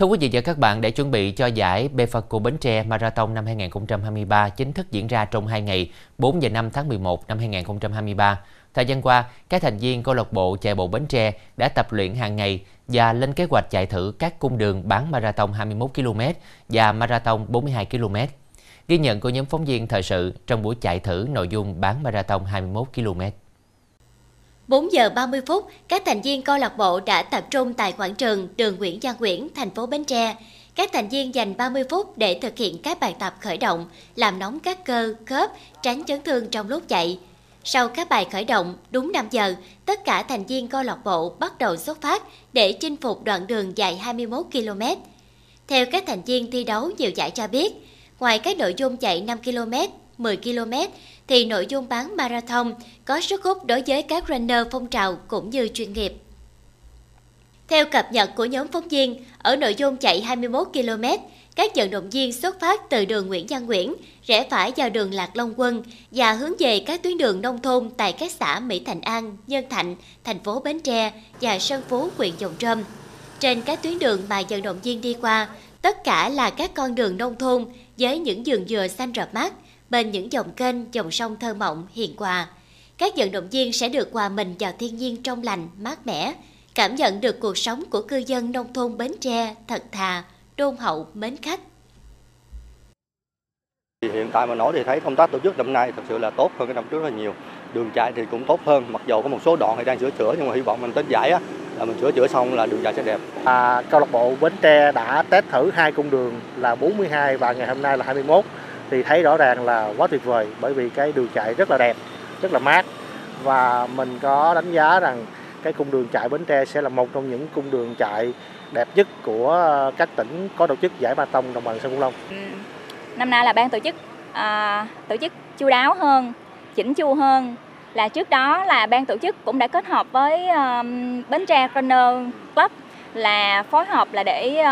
Thưa quý vị và các bạn, để chuẩn bị cho giải Bepharco Bến Tre Marathon năm 2023 chính thức diễn ra trong 2 ngày, 4 và 5 tháng 11 năm 2023. Thời gian qua, các thành viên câu lạc bộ chạy bộ Bến Tre đã tập luyện hàng ngày và lên kế hoạch chạy thử các cung đường bán marathon 21 km và marathon 42 km. Ghi nhận của nhóm phóng viên thời sự trong buổi chạy thử nội dung bán marathon 21 km. 4 giờ 30 phút, các thành viên câu lạc bộ đã tập trung tại quảng trường đường Nguyễn Văn Nguyễn, thành phố Bến Tre. Các thành viên dành 30 phút để thực hiện các bài tập khởi động, làm nóng các cơ, khớp, tránh chấn thương trong lúc chạy. Sau các bài khởi động, đúng 5 giờ, tất cả thành viên câu lạc bộ bắt đầu xuất phát để chinh phục đoạn đường dài 21 km. Theo các thành viên thi đấu nhiều giải cho biết, ngoài các nội dung chạy 5 km, 10 km thì nội dung bán marathon có sức hút đối với các runner phong trào cũng như chuyên nghiệp. Theo cập nhật của nhóm phóng viên, ở nội dung chạy 21 km, các vận động viên xuất phát từ đường Nguyễn Văn Nguyễn, rẽ phải vào đường Lạc Long Quân và hướng về các tuyến đường nông thôn tại các xã Mỹ Thạnh An, Nhân Thạnh, thành phố Bến Tre và Sơn Phú, huyện Giồng Trôm. Trên các tuyến đường mà vận động viên đi qua, tất cả là các con đường nông thôn với những vườn dừa xanh rợp mát, bên những dòng kênh, dòng sông thơ mộng, hiền hòa. Các vận động viên sẽ được hòa mình vào thiên nhiên trong lành, mát mẻ, cảm nhận được cuộc sống của cư dân nông thôn Bến Tre thật thà, đôn hậu, mến khách. Hiện tại mà nói thì thấy công tác tổ chức năm nay thật sự là tốt hơn cái năm trước rất là nhiều. Đường chạy thì cũng tốt hơn, mặc dù có một số đoạn thì đang sửa chữa nhưng mà hy vọng mình tới giải á, là mình sửa chữa xong là đường dài sẽ đẹp. Câu lạc bộ Bến Tre đã test thử hai cung đường là 42 và ngày hôm nay là 21 thì thấy rõ ràng là quá tuyệt vời, bởi vì cái đường chạy rất là đẹp, rất là mát, và mình có đánh giá rằng cái cung đường chạy Bến Tre sẽ là một trong những cung đường chạy đẹp nhất của các tỉnh có tổ chức giải marathon đồng bằng sông Cửu Long. Năm nay là ban tổ chức chu đáo hơn, chỉnh chu hơn. Là trước đó là ban tổ chức cũng đã kết hợp với Bến Tre Runner Club là phối hợp là để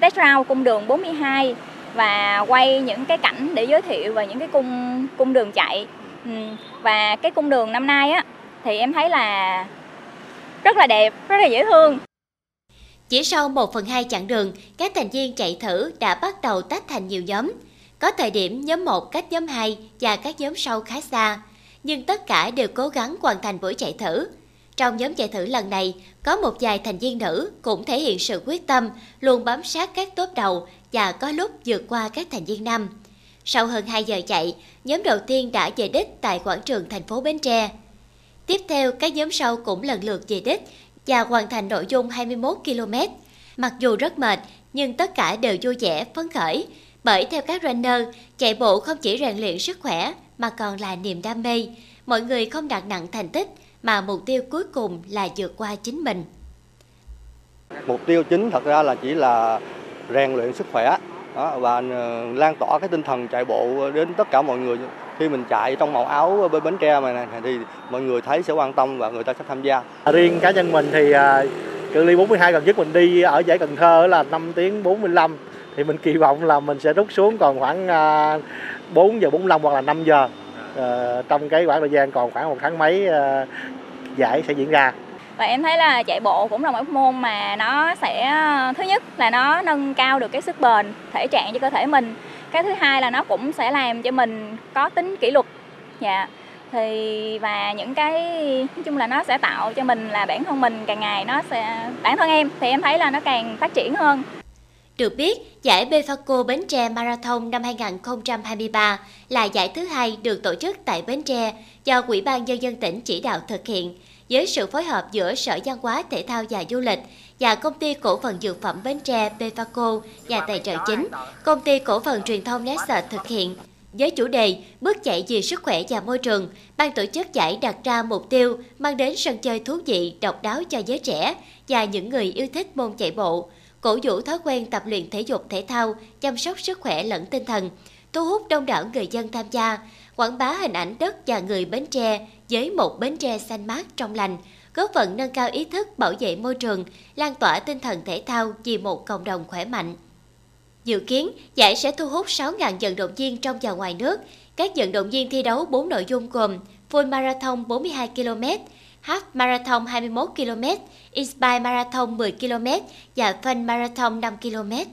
test round cung đường 42 và quay những cái cảnh để giới thiệu về những cái cung đường chạy. Và cái cung đường năm nay á thì em thấy là rất là đẹp, rất là dễ thương. Chỉ sau 1/2 chặng đường, các thành viên chạy thử đã bắt đầu tách thành nhiều nhóm. Có thời điểm nhóm 1 cách nhóm 2 và các nhóm sau khá xa, nhưng tất cả đều cố gắng hoàn thành buổi chạy thử. Trong nhóm chạy thử lần này, có một vài thành viên nữ cũng thể hiện sự quyết tâm, luôn bám sát các tốp đầu và có lúc vượt qua các thành viên nam. Sau hơn 2 giờ chạy, nhóm đầu tiên đã về đích tại quảng trường thành phố Bến Tre. Tiếp theo, các nhóm sau cũng lần lượt về đích và hoàn thành nội dung 21 km. Mặc dù rất mệt, nhưng tất cả đều vui vẻ, phấn khởi. Bởi theo các runner, chạy bộ không chỉ rèn luyện sức khỏe, mà còn là niềm đam mê. Mọi người không đặt nặng thành tích, mà mục tiêu cuối cùng là vượt qua chính mình. Mục tiêu chính thật ra là chỉ là rèn luyện sức khỏe và lan tỏa cái tinh thần chạy bộ đến tất cả mọi người. Khi mình chạy trong màu áo bên Bến Tre này thì mọi người thấy sẽ quan tâm và người ta sẽ tham gia. Riêng cá nhân mình thì cự ly 42 gần nhất mình đi ở giải Cần Thơ là 5 tiếng 45. Thì mình kỳ vọng là mình sẽ rút xuống còn khoảng 4 giờ 45 hoặc là 5 giờ. Trong cái khoảng thời gian còn khoảng 1 tháng mấy giải sẽ diễn ra. Và em thấy là chạy bộ cũng là một môn mà nó sẽ, thứ nhất là nó nâng cao được cái sức bền, thể trạng cho cơ thể mình. Cái thứ hai là nó cũng sẽ làm cho mình có tính kỷ luật. Dạ. Thì và những cái nói chung là nó sẽ tạo cho mình là bản thân mình càng ngày nó sẽ, bản thân em thì em thấy là nó càng phát triển hơn. Được biết, giải Bepharco Bến Tre Marathon năm 2023 là giải thứ 2 được tổ chức tại Bến Tre do Ủy ban Nhân dân tỉnh chỉ đạo thực hiện với sự phối hợp giữa Sở Văn hóa, Thể thao và Du lịch và Công ty Cổ phần Dược phẩm Bến Tre Bepharco, nhà tài trợ chính, Công ty Cổ phần Truyền thông Nestar thực hiện. Với chủ đề Bước chạy vì sức khỏe và môi trường, ban tổ chức giải đặt ra mục tiêu mang đến sân chơi thú vị, độc đáo cho giới trẻ và những người yêu thích môn chạy bộ, cổ vũ thói quen tập luyện thể dục thể thao, chăm sóc sức khỏe lẫn tinh thần, thu hút đông đảo người dân tham gia, quảng bá hình ảnh đất và người Bến Tre với một Bến Tre xanh mát trong lành, góp phần nâng cao ý thức bảo vệ môi trường, lan tỏa tinh thần thể thao vì một cộng đồng khỏe mạnh. Dự kiến, giải sẽ thu hút 6.000 vận động viên trong và ngoài nước. Các vận động viên thi đấu 4 nội dung gồm full marathon 42 km, Half Marathon 21 km, Inspire Marathon 10 km và Fun Marathon 5 km.